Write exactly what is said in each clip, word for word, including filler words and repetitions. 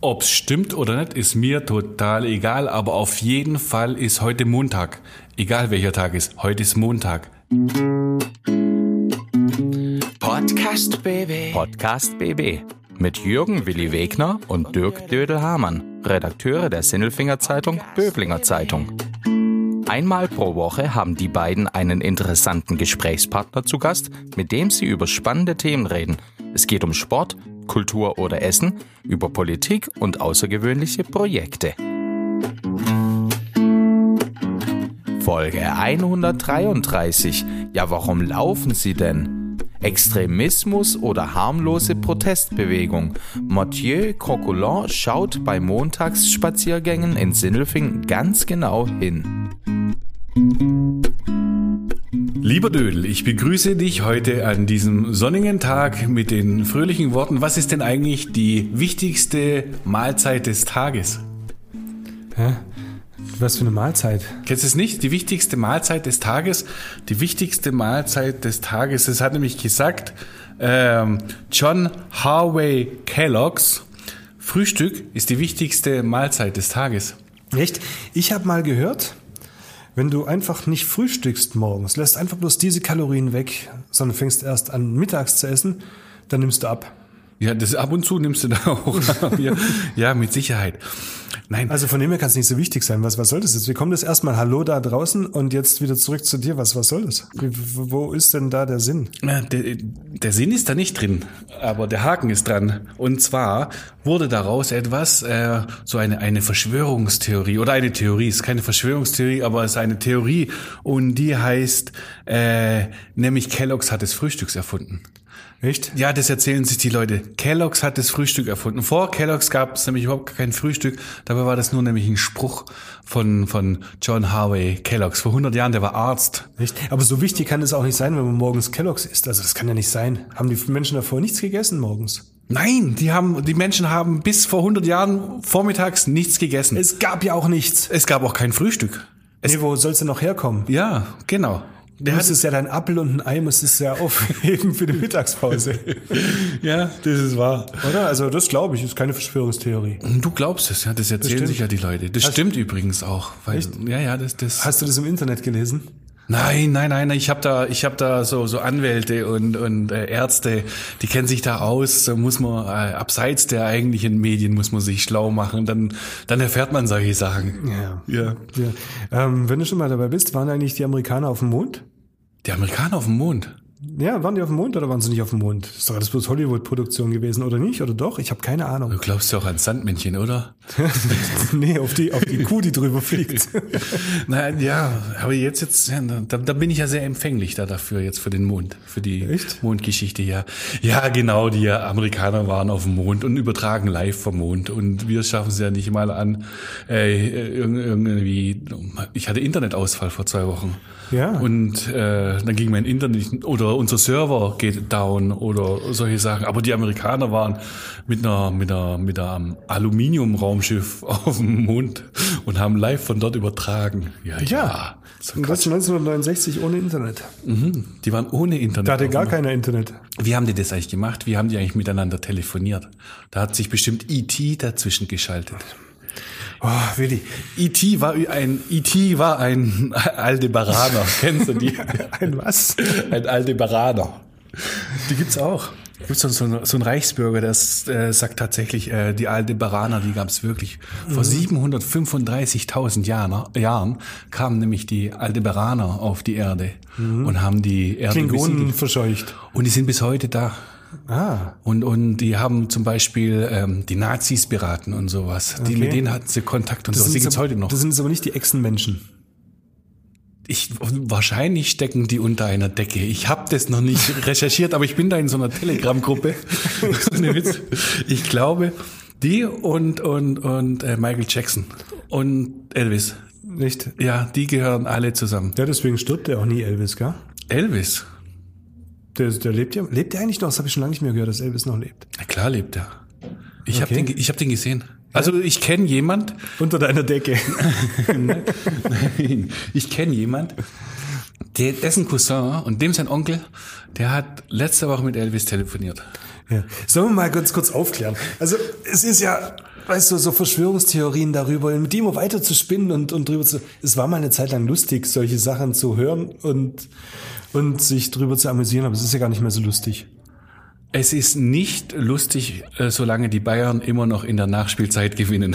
Ob es stimmt oder nicht, ist mir total egal, aber auf jeden Fall ist heute Montag. Egal welcher Tag ist, heute ist Montag. Podcast B B. Podcast B B mit Jürgen Willi Wegner und Dirk Dödel-Hamann, Redakteure der Sindelfinger Zeitung, Böblinger Zeitung. Einmal pro Woche haben die beiden einen interessanten Gesprächspartner zu Gast, mit dem sie über spannende Themen reden. Es geht um Sport, Kultur oder Essen, über Politik und außergewöhnliche Projekte. Folge hundertdreiunddreißig. Ja, warum laufen sie denn? Extremismus oder harmlose Protestbewegung. Mathieu Cocolant schaut bei Montagsspaziergängen in Sindelfingen ganz genau hin. Lieber Dödel, ich begrüße dich heute an diesem sonnigen Tag mit den fröhlichen Worten. Was ist denn eigentlich die wichtigste Mahlzeit des Tages? Hä? Was für eine Mahlzeit? Kennst du es nicht? Die wichtigste Mahlzeit des Tages. Die wichtigste Mahlzeit des Tages. Das hat nämlich gesagt, ähm, John Harvey Kelloggs, Frühstück ist die wichtigste Mahlzeit des Tages. Echt? Ich habe mal gehört, wenn du einfach nicht frühstückst morgens, lässt einfach bloß diese Kalorien weg, sondern fängst erst an mittags zu essen, dann nimmst du ab. Ja, das ab und zu nimmst du da auch. ja, ja, mit Sicherheit. Nein. Also von dem her kann es nicht so wichtig sein. Was, was soll das jetzt? Wir kommen das erstmal Hallo da draußen und jetzt wieder zurück zu dir. Was, was soll das? Wo ist denn da der Sinn? Na, der, der Sinn ist da nicht drin, aber der Haken ist dran. Und zwar wurde daraus etwas, äh, so eine, eine Verschwörungstheorie oder eine Theorie. Es ist keine Verschwörungstheorie, aber es ist eine Theorie und die heißt, äh, nämlich Kellogg's hat das Frühstücks erfunden. Echt? Ja, das erzählen sich die Leute. Kellogg's hat das Frühstück erfunden. Vor Kellogg's gab es nämlich überhaupt kein Frühstück. Dabei war das nur nämlich ein Spruch von von John Harvey Kellogg's. Vor hundert Jahren, der war Arzt. Echt? Aber so wichtig kann es auch nicht sein, wenn man morgens Kellogg's isst. Also das kann ja nicht sein. Haben die Menschen davor nichts gegessen morgens? Nein, die haben, die Menschen haben bis vor hundert Jahren vormittags nichts gegessen. Es gab ja auch nichts. Es gab auch kein Frühstück. Es nee, wo soll's denn noch herkommen? Ja, genau. Der hat es ja dein Apfel und ein Ei, muss es ja aufheben für die Mittagspause. Ja, das ist wahr. Oder? Also das glaube ich, ist keine Verschwörungstheorie. Du glaubst es, ja, das erzählen das sich ja die Leute. Das hast stimmt übrigens auch. Weil, ja, ja, das, das. Hast du das im Internet gelesen? Nein, nein, nein, ich habe da, ich habe da so so Anwälte und und äh, Ärzte, die kennen sich da aus. Da muss man äh, abseits der eigentlichen Medien muss man sich schlau machen. Dann dann erfährt man solche Sachen. Ja, ja. ja. Ähm, wenn du schon mal dabei bist, waren eigentlich die Amerikaner auf dem Mond? Die Amerikaner auf dem Mond? Ja, waren die auf dem Mond oder waren sie nicht auf dem Mond? Ist doch das bloß Hollywood-Produktion gewesen oder nicht? Oder doch? Ich habe keine Ahnung. Du glaubst ja auch an Sandmännchen, oder? Nee, auf die, auf die Kuh, die drüber fliegt. Nein, ja, aber jetzt, jetzt, ja, da, da bin ich ja sehr empfänglich da dafür, jetzt für den Mond, für die Echt? Mondgeschichte, ja. Ja, genau, die Amerikaner waren auf dem Mond und übertragen live vom Mond und wir schaffen es ja nicht mal an, äh, irgendwie, ich hatte Internetausfall vor zwei Wochen. Ja. Und äh, dann ging mein Internet oder unser Server geht down oder solche Sachen. Aber die Amerikaner waren mit einer mit einer mit einem Aluminium-Raumschiff auf dem Mond und haben live von dort übertragen. Ja. ja. So und das neunzehnhundertneunundsechzig ohne Internet. Mhm. Die waren ohne Internet. Da hatte gar keiner Internet. Wie haben die das eigentlich gemacht? Wie haben die eigentlich miteinander telefoniert? Da hat sich bestimmt E T dazwischen geschaltet. Oh, Willi. E T war ein, E T war ein Aldebaraner. Kennst du die? Ein was? Ein Aldebaraner. Die gibt's auch. Gibt's so einen, so einen Reichsbürger, der äh, sagt tatsächlich, äh, die Aldebaraner, die gab's wirklich. Vor mhm. siebenhundertfünfunddreißigtausend Jahr, Jahren kamen nämlich die Aldebaraner auf die Erde mhm. und haben die Erde Klingonen verscheucht. Und die sind bis heute da. Ah. Und, und die haben zum Beispiel ähm, die Nazis beraten und sowas. Die, okay. Mit denen hatten sie Kontakt und das sowas. Die gibt es heute noch. Das sind jetzt aber nicht die Echsenmenschen. Ich, wahrscheinlich stecken die unter einer Decke. Ich habe das noch nicht recherchiert, aber ich bin da in so einer Telegram-Gruppe. Ich glaube, die und, und, und äh, Michael Jackson und Elvis. Nicht? Ja, die gehören alle zusammen. Ja, deswegen stirbt der auch nie, Elvis, gell? Elvis? Der, der lebt ja. Lebt der eigentlich noch? Das habe ich schon lange nicht mehr gehört, dass Elvis noch lebt. Na klar lebt er. Ich okay. habe den, ich hab den gesehen. Also ich kenne jemand. Unter deiner Decke. Nein. Ich kenne jemand, der, dessen Cousin und dem sein Onkel, der hat letzte Woche mit Elvis telefoniert. Ja. Sollen wir mal ganz kurz aufklären? Also es ist ja weißt du, so Verschwörungstheorien darüber, mit dem weiter zu spinnen und, und drüber zu, es war mal eine Zeit lang lustig, solche Sachen zu hören und, und sich drüber zu amüsieren, aber es ist ja gar nicht mehr so lustig. Es ist nicht lustig, solange die Bayern immer noch in der Nachspielzeit gewinnen.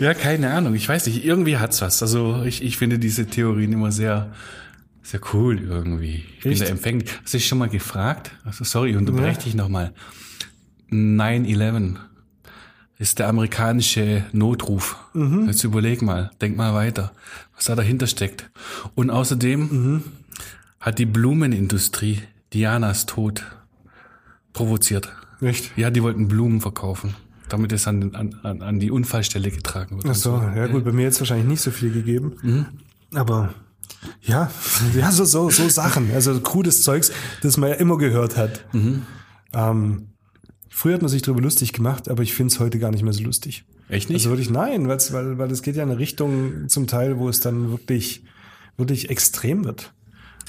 Ja, keine Ahnung, ich weiß nicht, irgendwie hat's was. Also ich, ich finde diese Theorien immer sehr, sehr cool irgendwie. Ich bin da empfänglich. Hast du dich schon mal gefragt? Also sorry, unterbreche ja. dich nochmal. nine eleven ist der amerikanische Notruf. Mhm. Jetzt überleg mal, denk mal weiter, was da dahinter steckt. Und außerdem mhm. hat die Blumenindustrie Dianas Tod provoziert. Echt? Ja, die wollten Blumen verkaufen, damit es an, an, an die Unfallstelle getragen wird. Ach so, so, ja gut, bei mir jetzt wahrscheinlich nicht so viel gegeben. Mhm. Aber ja, ja so, so, so Sachen, also krudes Zeugs, das man ja immer gehört hat. Mhm. Ähm, früher hat man sich drüber lustig gemacht, aber ich finde es heute gar nicht mehr so lustig. Echt nicht? Also wirklich, nein, weil, weil es geht ja in eine Richtung zum Teil, wo es dann wirklich, wirklich extrem wird.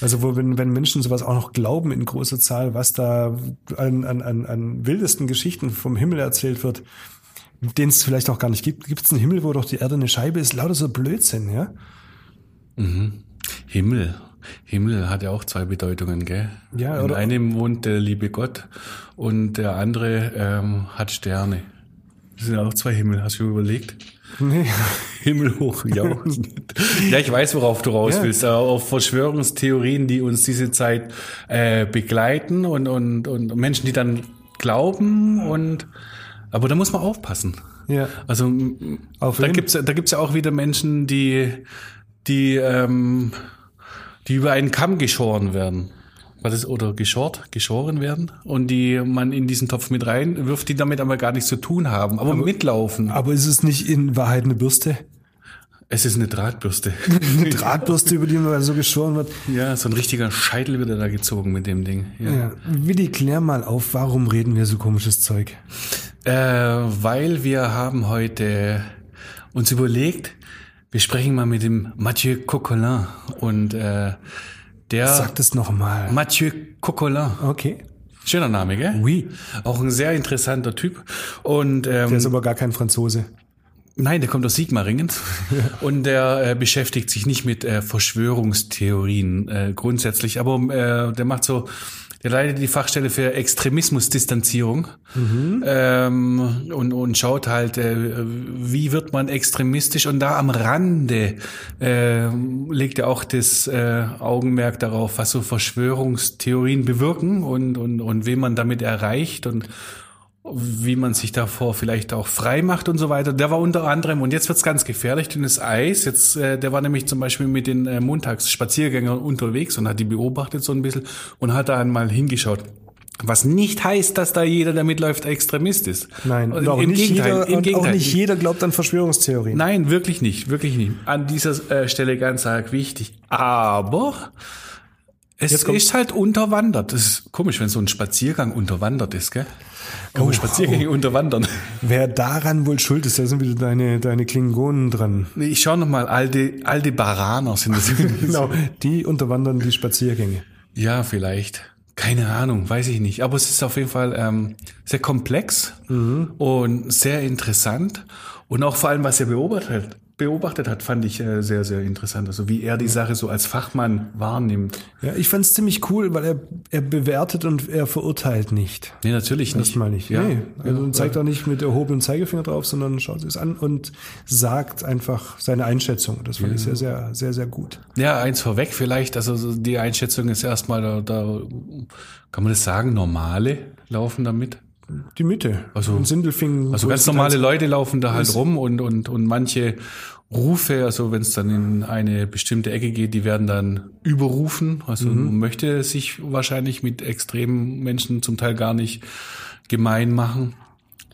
Also wo, wenn, wenn Menschen sowas auch noch glauben in großer Zahl, was da an, an, an, an wildesten Geschichten vom Himmel erzählt wird, den es vielleicht auch gar nicht gibt. Gibt es einen Himmel, wo doch die Erde eine Scheibe ist? Lauter so Blödsinn, ja? Mhm. Himmel. Himmel hat ja auch zwei Bedeutungen, gell? Ja, oder? In einem wohnt der liebe Gott und der andere ähm, hat Sterne. Das sind auch zwei Himmel, hast du überlegt? Nee. Himmel hoch, ja. Ja, ich weiß, worauf du raus ja. willst. Auf Verschwörungstheorien, die uns diese Zeit äh, begleiten und, und, und Menschen, die dann glauben und, aber da muss man aufpassen. Ja. Also, Auf da gibt's, da gibt's ja auch wieder Menschen, die, die, ähm, die über einen Kamm geschoren werden. Was ist, oder geschort, geschoren werden und die man in diesen Topf mit reinwirft, die damit aber gar nichts zu tun haben, aber, aber mitlaufen. Aber ist es nicht in Wahrheit eine Bürste? Es ist eine Drahtbürste. Eine Drahtbürste, über die man so geschoren wird. Ja, so ein richtiger Scheitel wird da gezogen mit dem Ding. Ja. Ja. Willi, klär mal auf, warum reden wir so komisches Zeug? Äh, weil wir haben heute uns überlegt, wir sprechen mal mit dem Mathieu Coquelin und äh, der Sag das nochmal. Mathieu Cocolant. Okay. Schöner Name, gell? Oui. Auch ein sehr interessanter Typ. Und, ähm, der ist aber gar kein Franzose. Nein, der kommt aus Sigmaringen. Und der äh, beschäftigt sich nicht mit äh, Verschwörungstheorien äh, grundsätzlich. Aber äh, der macht so, der leitet die Fachstelle für Extremismus-Distanzierung mhm. ähm, und, und schaut halt, äh, wie wird man extremistisch. Und da am Rande äh, legt er auch das äh, Augenmerk darauf, was so Verschwörungstheorien bewirken und, und, und wen man damit erreicht und wie man sich davor vielleicht auch frei macht und so weiter. Der war unter anderem, und jetzt wird's ganz gefährlich, dünnes Eis. Jetzt, äh, der war nämlich zum Beispiel mit den äh, Montagsspaziergängern unterwegs und hat die beobachtet so ein bisschen und hat da einmal hingeschaut. Was nicht heißt, dass da jeder, der mitläuft, Extremist ist. Nein, und auch, im nicht, Gegenteil, jeder, im und Gegenteil. Auch nicht jeder glaubt an Verschwörungstheorien. Nein, wirklich nicht, wirklich nicht. An dieser äh, Stelle ganz arg wichtig. Aber es ist halt unterwandert. Das ist komisch, wenn so ein Spaziergang unterwandert ist, gell? Kann man oh, Spaziergänge oh. unterwandern. Wer daran wohl schuld ist, da sind wieder deine, deine Klingonen dran. Nee, ich schaue nochmal, Alde, Aldebaraner sind das. Genau, die unterwandern die Spaziergänge. Ja, vielleicht. Keine Ahnung, weiß ich nicht. Aber es ist auf jeden Fall ähm, sehr komplex mhm. und sehr interessant. Und auch vor allem, was er beobachtet, beobachtet hat, fand ich äh, sehr, sehr interessant. Also wie er die Sache so als Fachmann wahrnimmt. Ja, ich fand es ziemlich cool, weil er, er bewertet und er verurteilt nicht. Nee, natürlich nicht. Das meine ich. Ja. Nee, also ja. zeigt auch nicht mit erhobenem Zeigefinger drauf, sondern schaut es an und sagt einfach seine Einschätzung. Das fand ja. ich sehr, sehr, sehr, sehr gut. Ja, eins vorweg vielleicht. Also die Einschätzung ist erstmal, da, da kann man das sagen, normale laufen damit. Die Mitte. Also, Sindelfingen, also ganz normale Leute laufen da halt rum und, und, und manche Rufe, also wenn es dann in eine bestimmte Ecke geht, die werden dann überrufen. Also mhm. man möchte sich wahrscheinlich mit extremen Menschen zum Teil gar nicht gemein machen.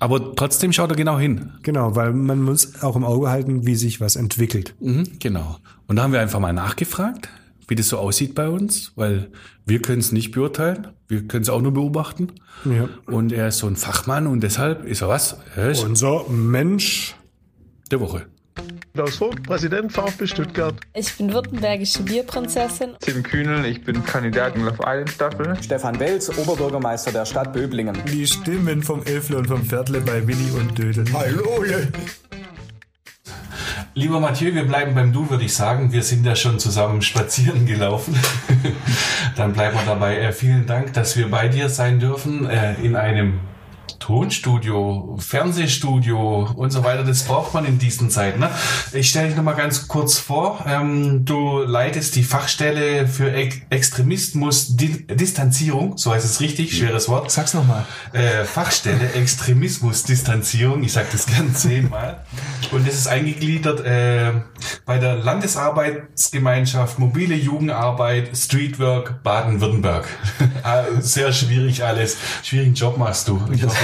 Aber trotzdem schaut er genau hin. Genau, weil man muss auch im Auge halten, wie sich was entwickelt. Mhm, genau. Und da haben wir einfach mal nachgefragt, wie das so aussieht bei uns, weil wir können es nicht beurteilen, wir können es auch nur beobachten. Ja. Und er ist so ein Fachmann und deshalb ist er was? Er ist unser Mensch der Woche. Klaus Vogt, Präsident VfB Stuttgart. Ich bin württembergische Bierprinzessin. Tim Kühnel, ich bin Kandidat in Love Island Staffel. Stefan Welz, Oberbürgermeister der Stadt Böblingen. Die Stimmen vom Elfle und vom Viertle bei Willi und Dödel. Hallo! Lieber Mathieu, wir bleiben beim Du, würde ich sagen. Wir sind ja schon zusammen spazieren gelaufen. Dann bleiben wir dabei. Äh, vielen Dank, dass wir bei dir sein dürfen äh, in einem Tonstudio, Fernsehstudio und so weiter, das braucht man in diesen Zeiten. Ne? Ich stelle dich nochmal ganz kurz vor. Ähm, du leitest die Fachstelle für e- Extremismus-Distanzierung, so heißt es richtig, schweres Wort. Sag's nochmal. Äh, Fachstelle Extremismus-Distanzierung, ich sage das gern zehnmal. Und das ist eingegliedert äh, bei der Landesarbeitsgemeinschaft mobile Jugendarbeit Streetwork Baden-Württemberg. Sehr schwierig alles. Schwierigen Job machst du. Ich hoffe,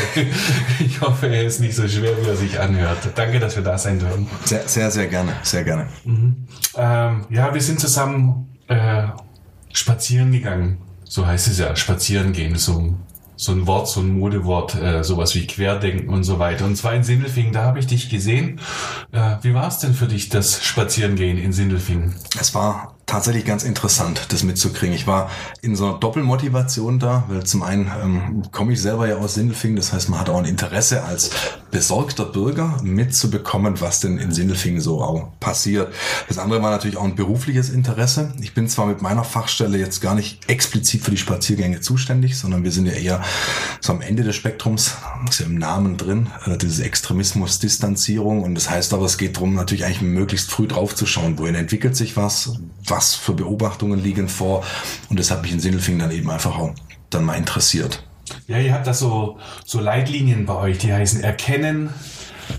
ich hoffe, er ist nicht so schwer, wie er sich anhört. Danke, dass wir da sein dürfen. Sehr, sehr, sehr gerne. Sehr gerne. Mhm. Ähm, ja, wir sind zusammen äh, spazieren gegangen. So heißt es ja, spazieren gehen. So, so ein Wort, so ein Modewort, äh, sowas wie Querdenken und so weiter. Und zwar in Sindelfingen, da habe ich dich gesehen. Äh, wie war es denn für dich, das Spazierengehen in Sindelfingen? Es war tatsächlich ganz interessant, das mitzukriegen. Ich war in so einer Doppelmotivation da, weil zum einen ähm, komme ich selber ja aus Sindelfingen, das heißt, man hat auch ein Interesse als besorgter Bürger mitzubekommen, was denn in Sindelfingen so auch passiert. Das andere war natürlich auch ein berufliches Interesse. Ich bin zwar mit meiner Fachstelle jetzt gar nicht explizit für die Spaziergänge zuständig, sondern wir sind ja eher so am Ende des Spektrums, ist ja im Namen drin, äh, dieses Extremismus-Distanzierung, und das heißt aber, es geht darum, natürlich eigentlich möglichst früh drauf zu schauen, wohin entwickelt sich was, was was für Beobachtungen liegen vor, und das hat mich in Sindelfingen dann eben einfach auch dann mal interessiert. Ja, ihr habt da so, so Leitlinien bei euch, die heißen Erkennen,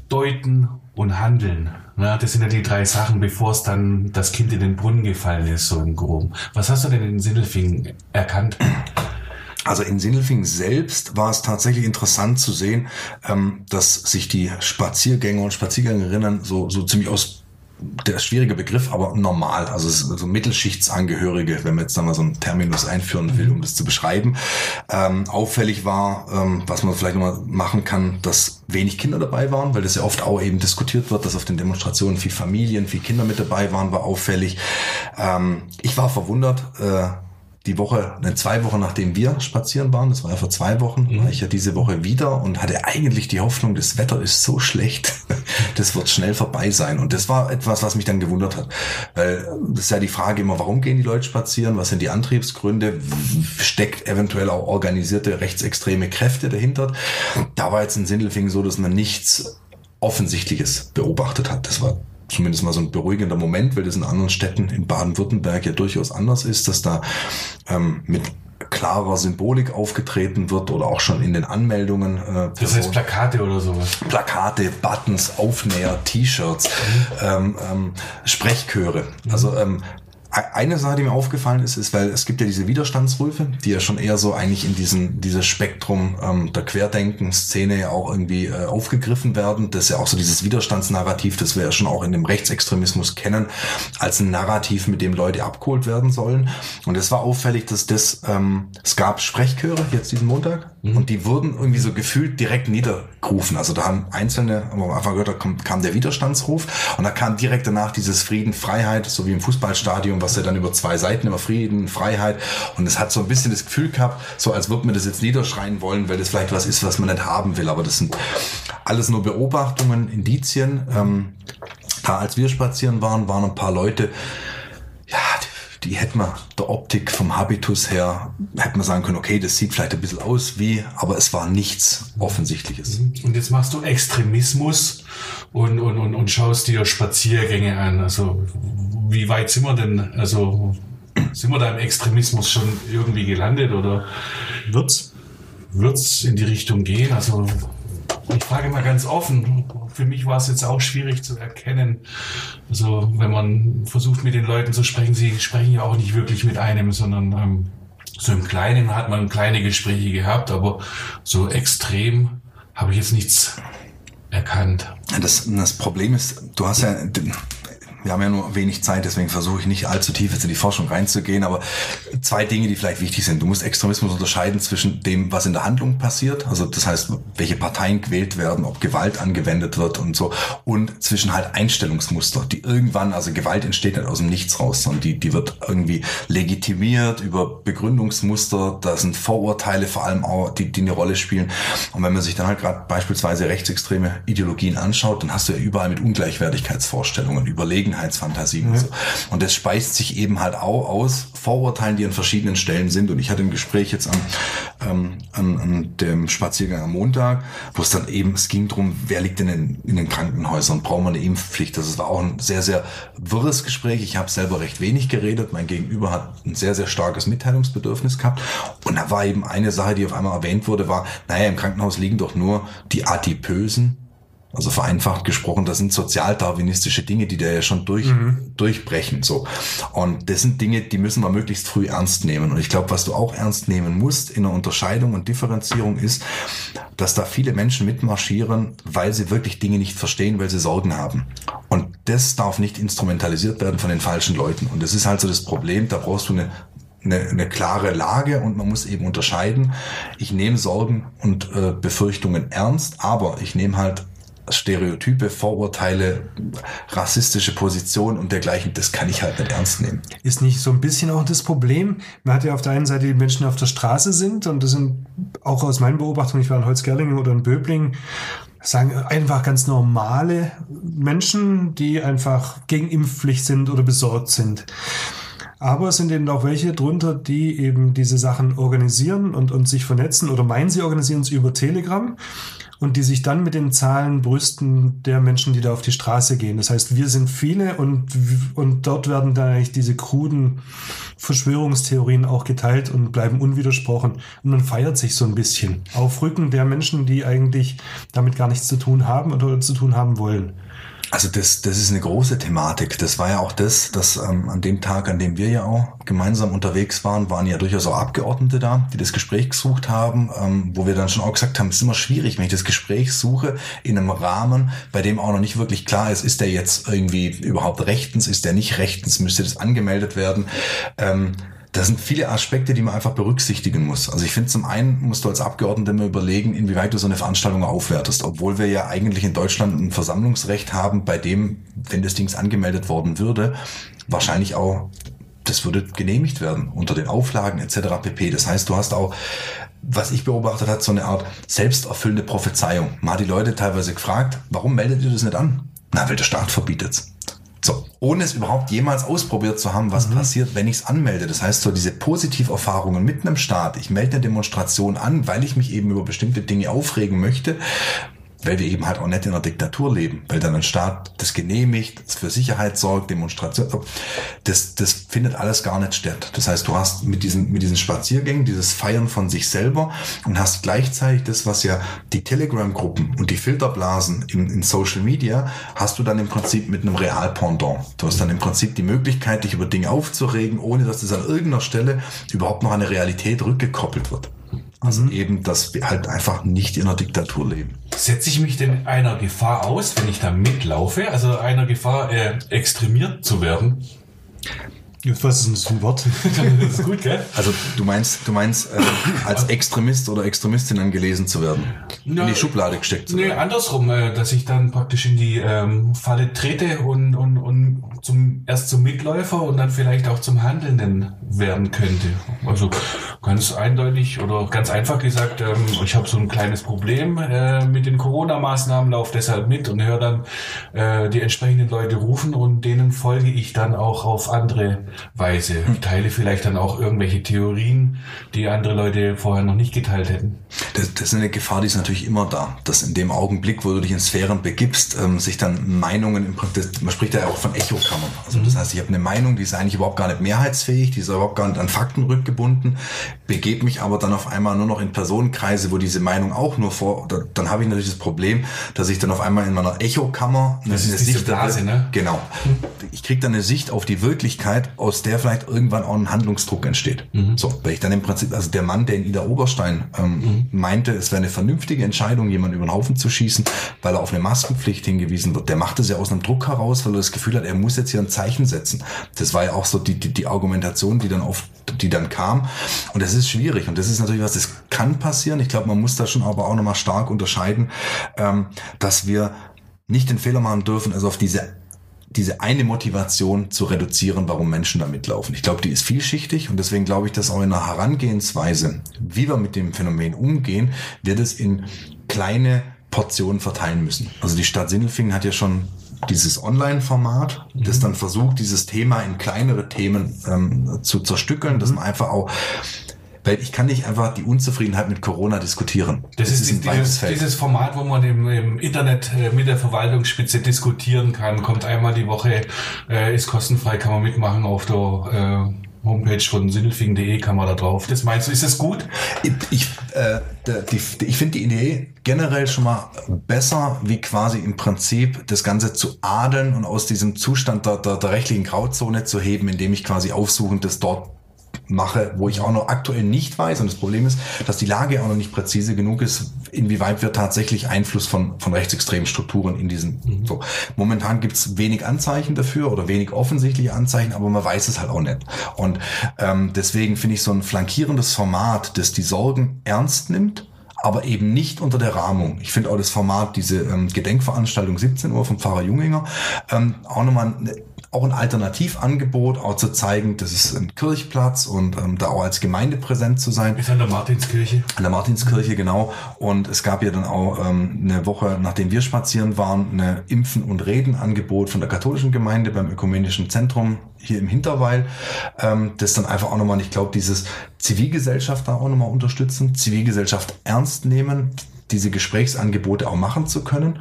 Deuten und Handeln. Na, das sind ja die drei Sachen, bevor es dann das Kind in den Brunnen gefallen ist, so im Groben. Was hast du denn in Sindelfingen erkannt? Also in Sindelfingen selbst war es tatsächlich interessant zu sehen, dass sich die Spaziergänger und Spaziergängerinnen so, so ziemlich aus der schwierige Begriff, aber normal, also so Mittelschichtsangehörige, wenn man jetzt da mal so einen Terminus einführen will, um das zu beschreiben. Ähm, auffällig war, ähm, was man vielleicht nochmal machen kann, dass wenig Kinder dabei waren, weil das ja oft auch eben diskutiert wird, dass auf den Demonstrationen viel Familien, viel Kinder mit dabei waren, war auffällig. Ähm, ich war verwundert, äh, die Woche, ne, zwei Wochen nachdem wir spazieren waren, das war ja vor zwei Wochen, mhm. war ich ja diese Woche wieder und hatte eigentlich die Hoffnung, das Wetter ist so schlecht, das wird schnell vorbei sein. Und das war etwas, was mich dann gewundert hat. Weil das ist ja die Frage immer, warum gehen die Leute spazieren? Was sind die Antriebsgründe? Steckt eventuell auch organisierte rechtsextreme Kräfte dahinter? Da war jetzt in Sindelfingen so, dass man nichts Offensichtliches beobachtet hat. Das war zumindest mal so ein beruhigender Moment, weil das in anderen Städten in Baden-Württemberg ja durchaus anders ist, dass da ähm, mit klarer Symbolik aufgetreten wird oder auch schon in den Anmeldungen. Äh, das heißt Plakate oder sowas? Plakate, Buttons, Aufnäher, T-Shirts, ähm, ähm, Sprechchöre. Also ähm, eine Sache, die mir aufgefallen ist, ist, weil es gibt ja diese Widerstandsrufe, die ja schon eher so eigentlich in diesem dieses Spektrum ähm, der Querdenken-Szene ja auch irgendwie äh, aufgegriffen werden. Das ist ja auch so dieses Widerstandsnarrativ, das wir ja schon auch in dem Rechtsextremismus kennen, als ein Narrativ, mit dem Leute abgeholt werden sollen. Und es war auffällig, dass das, ähm, es gab Sprechchöre jetzt diesen Montag, mhm. und die wurden irgendwie so gefühlt direkt niedergerufen. Also da haben Einzelne, haben wir am Anfang gehört, da kam, kam der Widerstandsruf, und da kam direkt danach dieses Frieden, Freiheit, so wie im Fußballstadion, was ja dann über zwei Seiten, über Frieden, Freiheit, und es hat so ein bisschen das Gefühl gehabt, so als würde man das jetzt niederschreien wollen, weil das vielleicht was ist, was man nicht haben will, aber das sind alles nur Beobachtungen, Indizien. Ähm, da als wir spazieren waren, waren ein paar Leute, ja, die, die hätten wir der Optik vom Habitus her, hätten wir sagen können, okay, das sieht vielleicht ein bisschen aus wie, aber es war nichts Offensichtliches. Und jetzt machst du Extremismus und, und, und, und schaust dir Spaziergänge an, also wie weit sind wir denn? Also sind wir da im Extremismus schon irgendwie gelandet, oder wird's wird's in die Richtung gehen? Also ich frage mal ganz offen. Für mich war es jetzt auch schwierig zu erkennen. Also wenn man versucht, mit den Leuten zu sprechen, sie sprechen ja auch nicht wirklich mit einem, sondern ähm, so im Kleinen hat man kleine Gespräche gehabt, aber so extrem habe ich jetzt nichts erkannt. Das, das Problem ist, du hast ja wir haben ja nur wenig Zeit, deswegen versuche ich nicht allzu tief jetzt in die Forschung reinzugehen, aber zwei Dinge, die vielleicht wichtig sind. Du musst Extremismus unterscheiden zwischen dem, was in der Handlung passiert, also das heißt, welche Parteien gewählt werden, ob Gewalt angewendet wird und so, und zwischen halt Einstellungsmuster, die irgendwann, also Gewalt entsteht nicht aus dem Nichts raus, sondern die, die wird irgendwie legitimiert über Begründungsmuster, da sind Vorurteile vor allem auch, die, die eine Rolle spielen. Und wenn man sich dann halt gerade beispielsweise rechtsextreme Ideologien anschaut, dann hast du ja überall mit Ungleichwertigkeitsvorstellungen, Überlegenheitsfantasien, mhm, und so. Und das speist sich eben halt auch aus Vorurteilen, die an verschiedenen Stellen sind. Und ich hatte ein Gespräch jetzt an, ähm, an, an dem Spaziergang am Montag, wo es dann eben, es ging darum, wer liegt in den, in den Krankenhäusern, braucht man eine Impfpflicht. Das war auch ein sehr, sehr wirres Gespräch. Ich habe selber recht wenig geredet. Mein Gegenüber hat ein sehr, sehr starkes Mitteilungsbedürfnis gehabt. Und da war eben eine Sache, die auf einmal erwähnt wurde, war, naja, im Krankenhaus liegen doch nur die Adipösen. Also vereinfacht gesprochen, das sind sozialdarwinistische Dinge, die da ja schon durch, mhm. durchbrechen. So. Und das sind Dinge, die müssen wir möglichst früh ernst nehmen. Und ich glaube, was du auch ernst nehmen musst in der Unterscheidung und Differenzierung ist, dass da viele Menschen mitmarschieren, weil sie wirklich Dinge nicht verstehen, weil sie Sorgen haben. Und das darf nicht instrumentalisiert werden von den falschen Leuten. Und das ist halt so das Problem, da brauchst du eine Eine, eine klare Lage und man muss eben unterscheiden. Ich nehme Sorgen und äh, Befürchtungen ernst, aber ich nehme halt Stereotype, Vorurteile, rassistische Positionen und dergleichen, das kann ich halt nicht ernst nehmen. Ist nicht so ein bisschen auch das Problem? Man hat ja auf der einen Seite die Menschen, die auf der Straße sind, und das sind auch aus meinen Beobachtungen, ich war in Holzgerlingen oder in Böblingen, sagen einfach ganz normale Menschen, die einfach gegen Impfpflicht sind oder besorgt sind. Aber es sind eben auch welche drunter, die eben diese Sachen organisieren und, und sich vernetzen oder meinen, sie organisieren es über Telegram und die sich dann mit den Zahlen brüsten der Menschen, die da auf die Straße gehen. Das heißt, wir sind viele und, und dort werden da eigentlich diese kruden Verschwörungstheorien auch geteilt und bleiben unwidersprochen. Und man feiert sich so ein bisschen auf Rücken der Menschen, die eigentlich damit gar nichts zu tun haben oder zu tun haben wollen. Also das, das ist eine große Thematik. Das war ja auch das, dass ähm, an dem Tag, an dem wir ja auch gemeinsam unterwegs waren, waren ja durchaus auch Abgeordnete da, die das Gespräch gesucht haben, ähm, wo wir dann schon auch gesagt haben, es ist immer schwierig, wenn ich das Gespräch suche in einem Rahmen, bei dem auch noch nicht wirklich klar ist, ist der jetzt irgendwie überhaupt rechtens, ist der nicht rechtens, müsste das angemeldet werden. Ähm, Da sind viele Aspekte, die man einfach berücksichtigen muss. Also ich finde, zum einen musst du als Abgeordneter immer überlegen, inwieweit du so eine Veranstaltung aufwertest. Obwohl wir ja eigentlich in Deutschland ein Versammlungsrecht haben, bei dem, wenn das Ding angemeldet worden würde, wahrscheinlich auch, das würde genehmigt werden unter den Auflagen et cetera pp. Das heißt, du hast auch, was ich beobachtet habe, so eine Art selbsterfüllende Prophezeiung. Man hat die Leute teilweise gefragt, warum meldet ihr das nicht an? Na, weil der Staat verbietet's. So, ohne es überhaupt jemals ausprobiert zu haben, was mhm. passiert, wenn ich es anmelde. Das heißt, so diese Positiverfahrungen mit einem Staat, ich melde eine Demonstration an, weil ich mich eben über bestimmte Dinge aufregen möchte, weil wir eben halt auch nicht in einer Diktatur leben, weil dann ein Staat das genehmigt, das für Sicherheit sorgt, Demonstration, das, das findet alles gar nicht statt. Das heißt, du hast mit diesen, mit diesen Spaziergängen dieses Feiern von sich selber und hast gleichzeitig das, was ja die Telegram-Gruppen und die Filterblasen in, in Social Media, hast du dann im Prinzip mit einem Real-Pendant. Du hast dann im Prinzip die Möglichkeit, dich über Dinge aufzuregen, ohne dass das an irgendeiner Stelle überhaupt noch an eine Realität rückgekoppelt wird. Also mhm. eben, dass wir halt einfach nicht in einer Diktatur leben. Setze ich mich denn einer Gefahr aus, wenn ich da mitlaufe? Also einer Gefahr, äh, extremiert zu werden? Was ist denn das für ein Wort? Das ist gut, gell? Also du meinst, du meinst äh, als Extremist oder Extremistin angelesen zu werden? Na, in die Schublade gesteckt zu nee, werden? Nee, andersrum, äh, dass ich dann praktisch in die ähm, Falle trete und, und, und zum, erst zum Mitläufer und dann vielleicht auch zum Handelnden werden könnte. Also ganz eindeutig oder ganz einfach gesagt, ähm, ich habe so ein kleines Problem äh, mit den Corona-Maßnahmen, laufe deshalb mit und höre dann äh, die entsprechenden Leute rufen und denen folge ich dann auch auf andere Weise. Ich teile vielleicht dann auch irgendwelche Theorien, die andere Leute vorher noch nicht geteilt hätten. Das, das ist eine Gefahr, die ist natürlich immer da, dass in dem Augenblick, wo du dich in Sphären begibst, ähm, sich dann Meinungen, im Prinzip, man spricht ja auch von Echokammern, also mhm. das heißt, ich habe eine Meinung, die ist eigentlich überhaupt gar nicht mehrheitsfähig, die ist überhaupt gar nicht an Fakten rückgebunden, begebe mich aber dann auf einmal nur noch in Personenkreise, wo diese Meinung auch nur vor, da, dann habe ich natürlich das Problem, dass ich dann auf einmal in meiner Echokammer eine, das ist eine Sicht, Blase, ne? Genau. Ich kriege dann eine Sicht auf die Wirklichkeit, aus der vielleicht irgendwann auch ein Handlungsdruck entsteht. Mhm. So, weil ich dann im Prinzip, also der Mann, der in Idar-Oberstein ähm, mhm. meinte, es wäre eine vernünftige Entscheidung, jemanden über den Haufen zu schießen, weil er auf eine Maskenpflicht hingewiesen wird, der macht es ja aus einem Druck heraus, weil er das Gefühl hat, er muss jetzt hier ein Zeichen setzen. Das war ja auch so die, die, die Argumentation, die dann oft, die dann kam. Und das ist schwierig. Und das ist natürlich was, das kann passieren. Ich glaube, man muss da schon aber auch nochmal stark unterscheiden, ähm, dass wir nicht den Fehler machen dürfen, also auf diese diese eine Motivation zu reduzieren, warum Menschen da mitlaufen. Ich glaube, die ist vielschichtig und deswegen glaube ich, dass auch in der Herangehensweise, wie wir mit dem Phänomen umgehen, wir das in kleine Portionen verteilen müssen. Also die Stadt Sindelfingen hat ja schon dieses Online-Format, mhm. das dann versucht, dieses Thema in kleinere Themen ähm, zu zerstückeln, dass man einfach auch, weil ich kann nicht einfach die Unzufriedenheit mit Corona diskutieren. Das, das ist, ist ein dieses, dieses Format, wo man im, im Internet mit der Verwaltungsspitze diskutieren kann. Kommt einmal die Woche, äh, ist kostenfrei, kann man mitmachen auf der äh Homepage von sindelfing punkt de, kann man da drauf. Das meinst du, ist das gut? Ich, ich, äh, die, ich finde die Idee generell schon mal besser, wie quasi im Prinzip das Ganze zu adeln und aus diesem Zustand der, der, der rechtlichen Grauzone zu heben, indem ich quasi aufsuchend das dort mache, wo ich auch noch aktuell nicht weiß, und das Problem ist, dass die Lage auch noch nicht präzise genug ist, inwieweit wir tatsächlich Einfluss von von rechtsextremen Strukturen in diesen, mhm. so. Momentan gibt's wenig Anzeichen dafür oder wenig offensichtliche Anzeichen, aber man weiß es halt auch nicht. Und ähm, deswegen finde ich so ein flankierendes Format, das die Sorgen ernst nimmt, aber eben nicht unter der Rahmung. Ich finde auch das Format, diese ähm, Gedenkveranstaltung siebzehn Uhr vom Pfarrer Junginger, ähm, auch nochmal eine auch ein Alternativangebot, auch zu zeigen, das ist ein Kirchplatz und ähm, da auch als Gemeinde präsent zu sein. Ist an der Martinskirche. An der Martinskirche, genau. Und es gab ja dann auch ähm, eine Woche, nachdem wir spazieren waren, eine Impfen- und Reden-Angebot von der katholischen Gemeinde beim Ökumenischen Zentrum hier im Hinterweil. Ähm, das dann einfach auch nochmal, ich glaube, dieses Zivilgesellschaft da auch nochmal unterstützen, Zivilgesellschaft ernst nehmen, diese Gesprächsangebote auch machen zu können.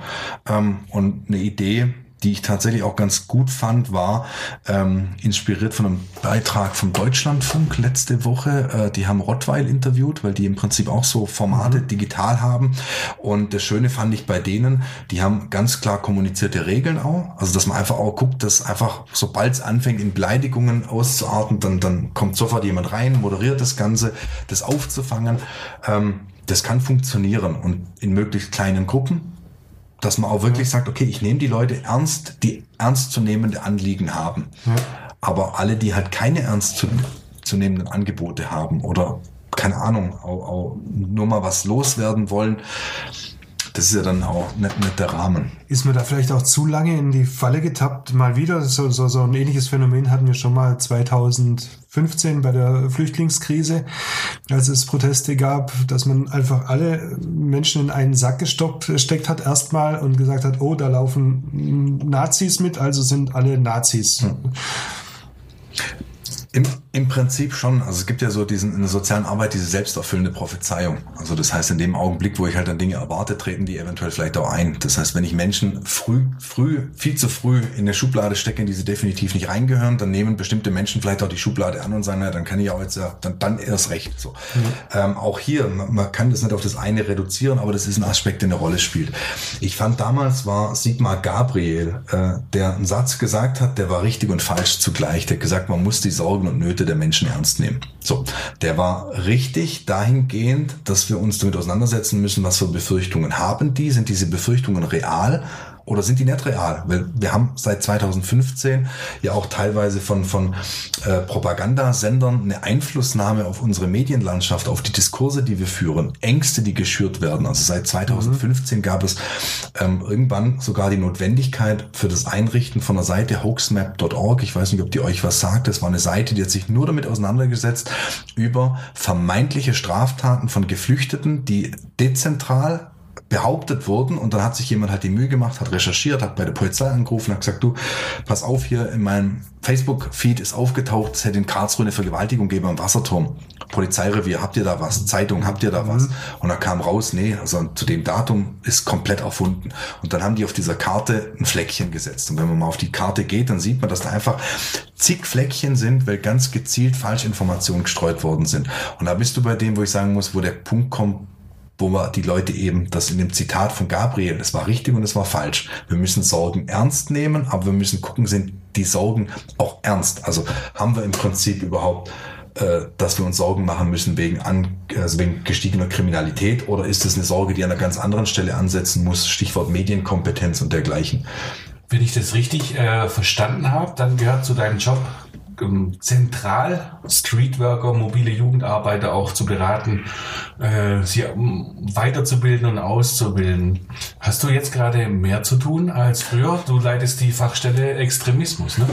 Ähm, und eine Idee, die ich tatsächlich auch ganz gut fand, war ähm, inspiriert von einem Beitrag vom Deutschlandfunk letzte Woche. Äh, die haben Rottweil interviewt, weil die im Prinzip auch so Formate digital haben. Und das Schöne fand ich bei denen, die haben ganz klar kommunizierte Regeln auch. Also dass man einfach auch guckt, dass einfach, sobald es anfängt, in Beleidigungen auszuarten, dann, dann kommt sofort jemand rein, moderiert das Ganze, das aufzufangen. Ähm, das kann funktionieren und in möglichst kleinen Gruppen. Dass man auch wirklich sagt, okay, ich nehme die Leute ernst, die ernstzunehmende Anliegen haben. Ja. Aber alle, die halt keine ernstzunehmenden Angebote haben oder, keine Ahnung, auch, auch nur mal was loswerden wollen, das ist ja dann auch nicht, nicht der Rahmen. Ist mir da vielleicht auch zu lange in die Falle getappt? Mal wieder, so, so, so ein ähnliches Phänomen hatten wir schon mal zweitausendfünfzehn bei der Flüchtlingskrise, als es Proteste gab, dass man einfach alle Menschen in einen Sack gestoppt, gesteckt hat erstmal und gesagt hat, oh, da laufen Nazis mit, also sind alle Nazis. Hm. Im, Im Prinzip schon. Also es gibt ja so diesen in der sozialen Arbeit diese selbsterfüllende Prophezeiung. Also das heißt, in dem Augenblick, wo ich halt dann Dinge erwarte, treten die eventuell vielleicht auch ein. Das heißt, wenn ich Menschen früh, früh, viel zu früh in eine Schublade stecke, in die sie definitiv nicht reingehören, dann nehmen bestimmte Menschen vielleicht auch die Schublade an und sagen, na, dann kann ich auch jetzt ja, dann, dann erst recht. So. Mhm. Ähm, auch hier, man, man kann das nicht auf das eine reduzieren, aber das ist ein Aspekt, der eine Rolle spielt. Ich fand damals war Sigmar Gabriel, äh, der einen Satz gesagt hat, der war richtig und falsch zugleich. Der hat gesagt, man muss die Sorgen und Nöte der Menschen ernst nehmen. So, der war richtig dahingehend, dass wir uns damit auseinandersetzen müssen, was für Befürchtungen haben die? Sind diese Befürchtungen real oder sind die nicht real? Weil wir haben seit zweitausendfünfzehn ja auch teilweise von von äh, Propagandasendern eine Einflussnahme auf unsere Medienlandschaft, auf die Diskurse, die wir führen, Ängste, die geschürt werden. Also seit zweitausendfünfzehn mhm. gab es ähm, irgendwann sogar die Notwendigkeit für das Einrichten von einer Seite hoax map punkt org. Ich weiß nicht, ob die euch was sagt. Das war eine Seite, die hat sich nur damit auseinandergesetzt, über vermeintliche Straftaten von Geflüchteten, die dezentral behauptet wurden, und dann hat sich jemand halt die Mühe gemacht, hat recherchiert, hat bei der Polizei angerufen, hat gesagt, du, pass auf, hier in meinem Facebook-Feed ist aufgetaucht, es hätte in Karlsruhe eine Vergewaltigung gegeben am Wasserturm. Polizeirevier, habt ihr da was? Zeitung, habt ihr da was? Mhm. Und da kam raus, nee, also zu dem Datum ist komplett erfunden. Und dann haben die auf dieser Karte ein Fleckchen gesetzt. Und wenn man mal auf die Karte geht, dann sieht man, dass da einfach zig Fleckchen sind, weil ganz gezielt Falschinformationen gestreut worden sind. Und da bist du bei dem, wo ich sagen muss, wo der Punkt kommt, wo wir die Leute eben, das in dem Zitat von Gabriel, das war richtig und das war falsch. Wir müssen Sorgen ernst nehmen, aber wir müssen gucken, sind die Sorgen auch ernst. Also haben wir im Prinzip überhaupt, äh, dass wir uns Sorgen machen müssen wegen, an, also wegen gestiegener Kriminalität, oder ist es eine Sorge, die an einer ganz anderen Stelle ansetzen muss, Stichwort Medienkompetenz und dergleichen? Wenn ich das richtig äh, verstanden habe, dann gehört zu deinem Job ähm, zentral, Streetworker, mobile Jugendarbeiter auch zu beraten, äh, sie ähm, weiterzubilden und auszubilden. Hast du jetzt gerade mehr zu tun als früher? Du leitest die Fachstelle Extremismus, ne?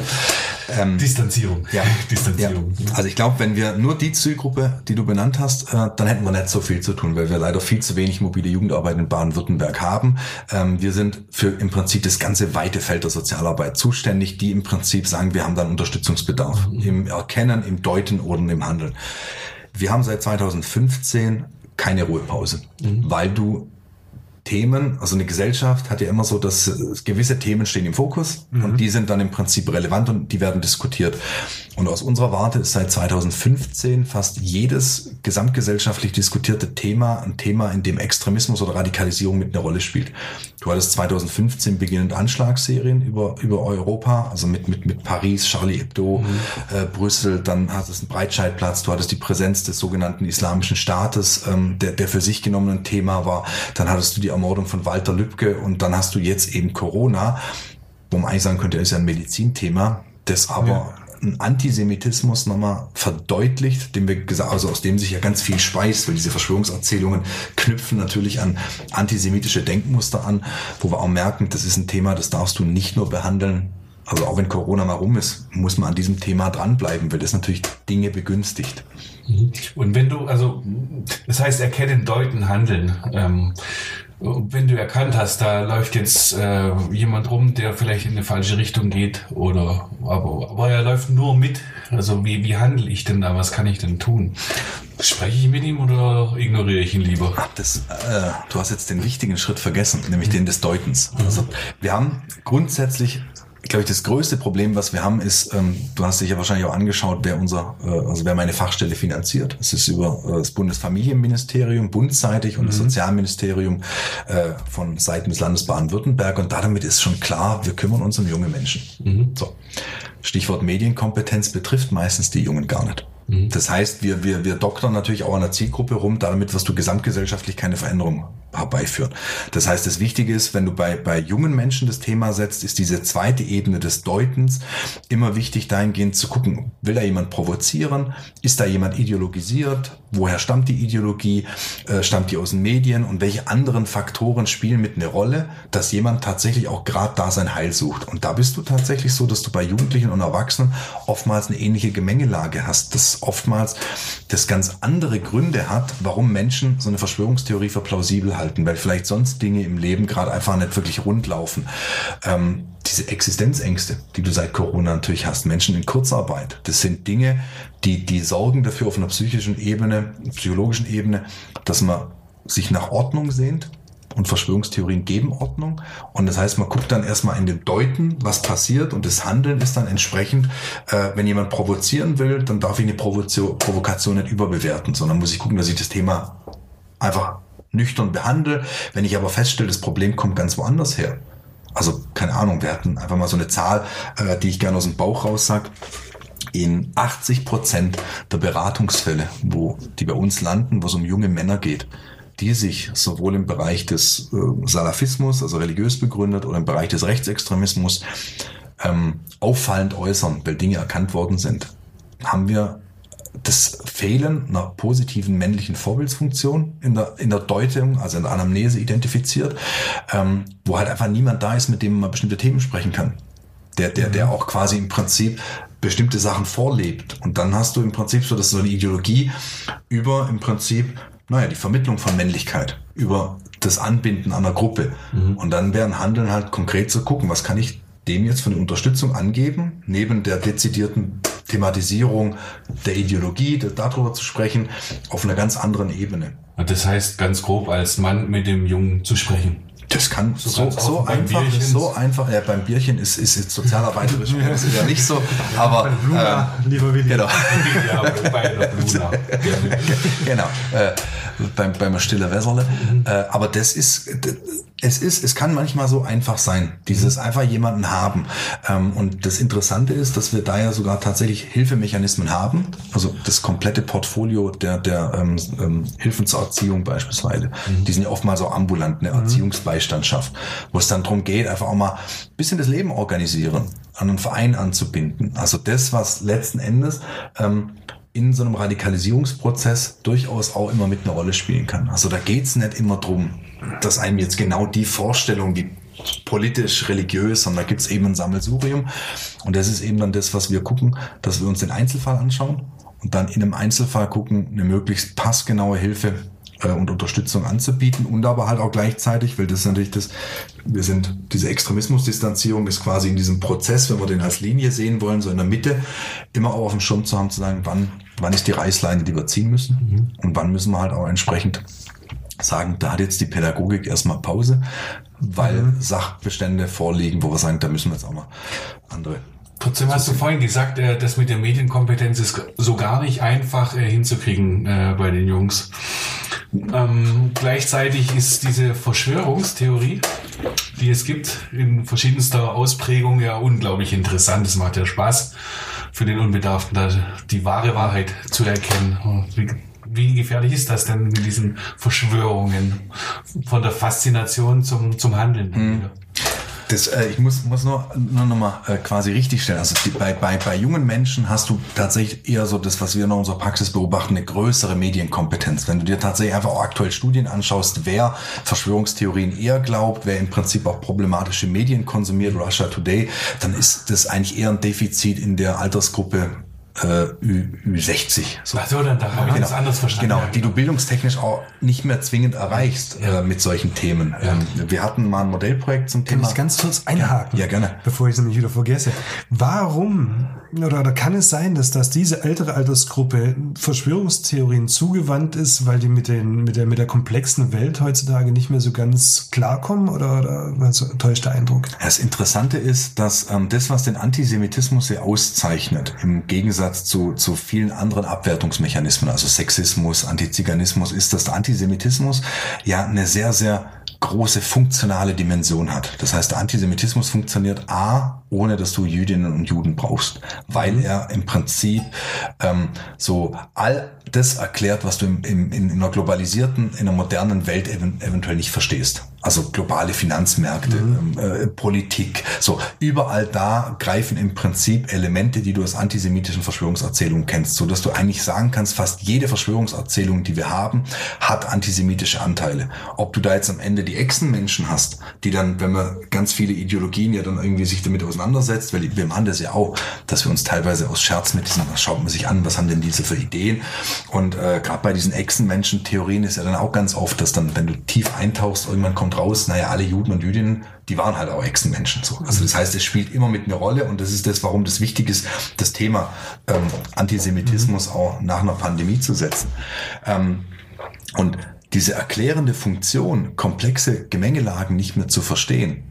Ähm, Distanzierung. Ja. Distanzierung. Ja. Also ich glaube, wenn wir nur die Zielgruppe, die du benannt hast, äh, dann hätten wir nicht so viel zu tun, weil wir leider viel zu wenig mobile Jugendarbeit in Baden-Württemberg haben. Ähm, wir sind für im Prinzip das ganze weite Feld der Sozialarbeit zuständig, die im Prinzip sagen, wir haben da einen Unterstützungsbedarf im Erkennen, im Deuten oder im Handeln. Wir haben seit zweitausendfünfzehn keine Ruhepause, mhm. weil du Themen, also eine Gesellschaft hat ja immer so, dass gewisse Themen stehen im Fokus mhm. und die sind dann im Prinzip relevant und die werden diskutiert. Und aus unserer Warte ist seit zweitausendfünfzehn fast jedes gesamtgesellschaftlich diskutierte Thema ein Thema, in dem Extremismus oder Radikalisierung mit einer Rolle spielt. Du hattest zweitausendfünfzehn beginnend Anschlagsserien über über Europa, also mit mit mit Paris, Charlie Hebdo, mhm. äh, Brüssel, dann hattest du einen Breitscheidplatz, du hattest die Präsenz des sogenannten Islamischen Staates, ähm, der der für sich genommen ein Thema war, dann hattest du die Ermordung von Walter Lübcke und dann hast du jetzt eben Corona, wo man eigentlich sagen könnte, ist ja ein Medizinthema, das aber ja. einen Antisemitismus nochmal verdeutlicht, den wir gesagt, also aus dem sich ja ganz viel speist, weil diese Verschwörungserzählungen knüpfen natürlich an antisemitische Denkmuster an, wo wir auch merken, das ist ein Thema, das darfst du nicht nur behandeln. Also auch wenn Corona mal rum ist, muss man an diesem Thema dranbleiben, weil das natürlich Dinge begünstigt. Und wenn du, also das heißt erkennen, deuten, handeln. Ähm, wenn du erkannt hast, da läuft jetzt äh, jemand rum, der vielleicht in eine falsche Richtung geht, oder aber, aber er läuft nur mit. Also wie, wie handle ich denn da? Was kann ich denn tun? Spreche ich mit ihm oder ignoriere ich ihn lieber? Ach, das, äh, du hast jetzt den wichtigen Schritt vergessen, nämlich mhm. den des Deutens. Also wir haben grundsätzlich, ich glaube, das größte Problem, was wir haben, ist, ähm, du hast dich ja wahrscheinlich auch angeschaut, wer unser, äh, also wer meine Fachstelle finanziert. Es ist über äh, das Bundesfamilienministerium, bundseitig, und mhm. das Sozialministerium äh, von Seiten des Landes Baden-Württemberg. Und damit ist schon klar, wir kümmern uns um junge Menschen. Mhm. So. Stichwort Medienkompetenz betrifft meistens die Jungen gar nicht. Mhm. Das heißt, wir, wir, wir doktern natürlich auch an der Zielgruppe rum, damit wirst du gesamtgesellschaftlich keine Veränderung herbeiführen. Das heißt, das Wichtige ist, wenn du bei, bei jungen Menschen das Thema setzt, ist diese zweite Ebene des Deutens immer wichtig, dahingehend zu gucken, will da jemand provozieren? Ist da jemand ideologisiert? Woher stammt die Ideologie? Äh, stammt die aus den Medien? Und welche anderen Faktoren spielen mit eine Rolle, dass jemand tatsächlich auch gerade da sein Heil sucht? Und da bist du tatsächlich so, dass du bei Jugendlichen und Erwachsenen oftmals eine ähnliche Gemengelage hast, dass oftmals das ganz andere Gründe hat, warum Menschen so eine Verschwörungstheorie für plausibel halten, weil vielleicht sonst Dinge im Leben gerade einfach nicht wirklich rund laufen. Ähm, diese Existenzängste, die du seit Corona natürlich hast, Menschen in Kurzarbeit, das sind Dinge, die, die sorgen dafür auf einer psychischen Ebene, psychologischen Ebene, dass man sich nach Ordnung sehnt, und Verschwörungstheorien geben Ordnung. Und das heißt, man guckt dann erstmal in dem Deuten, was passiert, und das Handeln ist dann entsprechend, äh, wenn jemand provozieren will, dann darf ich eine Provo- Provokation nicht überbewerten, sondern muss ich gucken, dass ich das Thema einfach nüchtern behandle. Wenn ich aber feststelle, das Problem kommt ganz woanders her. Also, keine Ahnung, wir hatten einfach mal so eine Zahl, äh, die ich gerne aus dem Bauch raus sage. In achtzig Prozent der Beratungsfälle, wo, die bei uns landen, wo es um junge Männer geht, die sich sowohl im Bereich des äh, Salafismus, also religiös begründet, oder im Bereich des Rechtsextremismus ähm, auffallend äußern, weil Dinge erkannt worden sind, haben wir das Fehlen einer positiven männlichen Vorbildsfunktion in der, in der Deutung, also in der Anamnese identifiziert, ähm, wo halt einfach niemand da ist, mit dem man bestimmte Themen sprechen kann. Der, der, der auch quasi im Prinzip bestimmte Sachen vorlebt. Und dann hast du im Prinzip so, dass so eine Ideologie über im Prinzip, naja, die Vermittlung von Männlichkeit, über das Anbinden an einer Gruppe. Mhm. Und dann wären Handeln halt konkret zu gucken, was kann ich dem jetzt für eine Unterstützung angeben, neben der dezidierten Thematisierung der Ideologie, darüber zu sprechen, auf einer ganz anderen Ebene. Das heißt, ganz grob als Mann mit dem Jungen zu sprechen. Das kann so, so, so einfach, so einfach. Ja, beim Bierchen ist, ist jetzt sozialarbeiterisch ja nicht so, aber Bluna, ähm, lieber Willi. Genau. Genau. Äh, beim beim Stiller Wässerle. Mhm. Äh, aber das ist, es ist, es kann manchmal so einfach sein. Dieses einfach jemanden haben. Ähm, und das Interessante ist, dass wir da ja sogar tatsächlich Hilfemechanismen haben. Also das komplette Portfolio der der ähm, ähm, Hilfen zur Erziehung beispielsweise. Mhm. Die sind ja oft mal so ambulant, eine Erziehungsbeistand schafft, wo es dann darum geht, einfach auch mal ein bisschen das Leben organisieren, an einen Verein anzubinden. Also das, was letzten Endes ähm, in so einem Radikalisierungsprozess durchaus auch immer mit einer Rolle spielen kann. Also da geht es nicht immer darum, dass einem jetzt genau die Vorstellung, die politisch, religiös, sondern da gibt es eben ein Sammelsurium. Und das ist eben dann das, was wir gucken, dass wir uns den Einzelfall anschauen und dann in einem Einzelfall gucken, eine möglichst passgenaue Hilfe und Unterstützung anzubieten und aber halt auch gleichzeitig, weil das ist natürlich das, wir sind, diese Extremismusdistanzierung ist quasi in diesem Prozess, wenn wir den als Linie sehen wollen, so in der Mitte, immer auch auf dem Schirm zu haben, zu sagen, wann, wann ist die Reißleine, die wir ziehen müssen, mhm, und wann müssen wir halt auch entsprechend sagen, da hat jetzt die Pädagogik erstmal Pause, weil mhm, Sachbestände vorliegen, wo wir sagen, da müssen wir jetzt auch mal andere. Trotzdem hast du vorhin gesagt, das mit der Medienkompetenz ist so gar nicht einfach hinzukriegen bei den Jungs. Ähm, gleichzeitig ist diese Verschwörungstheorie, die es gibt, in verschiedenster Ausprägung ja unglaublich interessant. Es macht ja Spaß für den Unbedarften, da die wahre Wahrheit zu erkennen. Wie, wie gefährlich ist das denn mit diesen Verschwörungen? Von der Faszination zum, zum Handeln? Hm. Das, äh, ich muss, muss nur, nur noch mal äh, quasi richtigstellen. Also die, bei, bei, bei jungen Menschen hast du tatsächlich eher so das, was wir in unserer Praxis beobachten, eine größere Medienkompetenz. Wenn du dir tatsächlich einfach auch aktuell Studien anschaust, wer Verschwörungstheorien eher glaubt, wer im Prinzip auch problematische Medien konsumiert, Russia Today, dann ist das eigentlich eher ein Defizit in der Altersgruppe Ü sechzig. So. Ach so, dann da habe ich genau, das anders verstanden. Genau, die du bildungstechnisch auch nicht mehr zwingend erreichst, ja, äh, mit solchen Themen. Ja. Ähm, wir hatten mal ein Modellprojekt zum Thema. Kann ich ganz kurz einhaken? Ja, gerne. Bevor ich es nämlich wieder vergesse. Warum oder, oder kann es sein, dass, dass diese ältere Altersgruppe Verschwörungstheorien zugewandt ist, weil die mit, den, mit, der, mit der komplexen Welt heutzutage nicht mehr so ganz klarkommen? Oder, oder war so ein täuschter Eindruck? Das Interessante ist, dass ähm, das, was den Antisemitismus sehr auszeichnet, im Gegensatz Zu, zu vielen anderen Abwertungsmechanismen, also Sexismus, Antiziganismus, ist, dass der Antisemitismus ja eine sehr, sehr große funktionale Dimension hat. Das heißt, der Antisemitismus funktioniert A, ohne dass du Jüdinnen und Juden brauchst, weil er im Prinzip ähm, so all das erklärt, was du im, im, in einer globalisierten, in einer modernen Welt ev- eventuell nicht verstehst. Also globale Finanzmärkte, mhm, äh, Politik, so überall da greifen im Prinzip Elemente, die du aus antisemitischen Verschwörungserzählungen kennst, so dass du eigentlich sagen kannst, fast jede Verschwörungserzählung, die wir haben, hat antisemitische Anteile. Ob du da jetzt am Ende die Echsenmenschen hast, die dann, wenn man ganz viele Ideologien ja dann irgendwie sich damit auseinandersetzt, weil wir machen das ja auch, dass wir uns teilweise aus Scherz mit diesen, was schaut man sich an, was haben denn diese für Ideen? Und äh, gerade bei diesen Echsenmenschen-Theorien ist ja dann auch ganz oft, dass dann, wenn du tief eintauchst, irgendwann kommt raus, naja, alle Juden und Jüdinnen, die waren halt auch Echsenmenschen. So. Also das heißt, es spielt immer mit einer Rolle und das ist das, warum das wichtig ist, das Thema ähm, Antisemitismus auch nach einer Pandemie zu setzen. Ähm, und diese erklärende Funktion, komplexe Gemengelagen nicht mehr zu verstehen,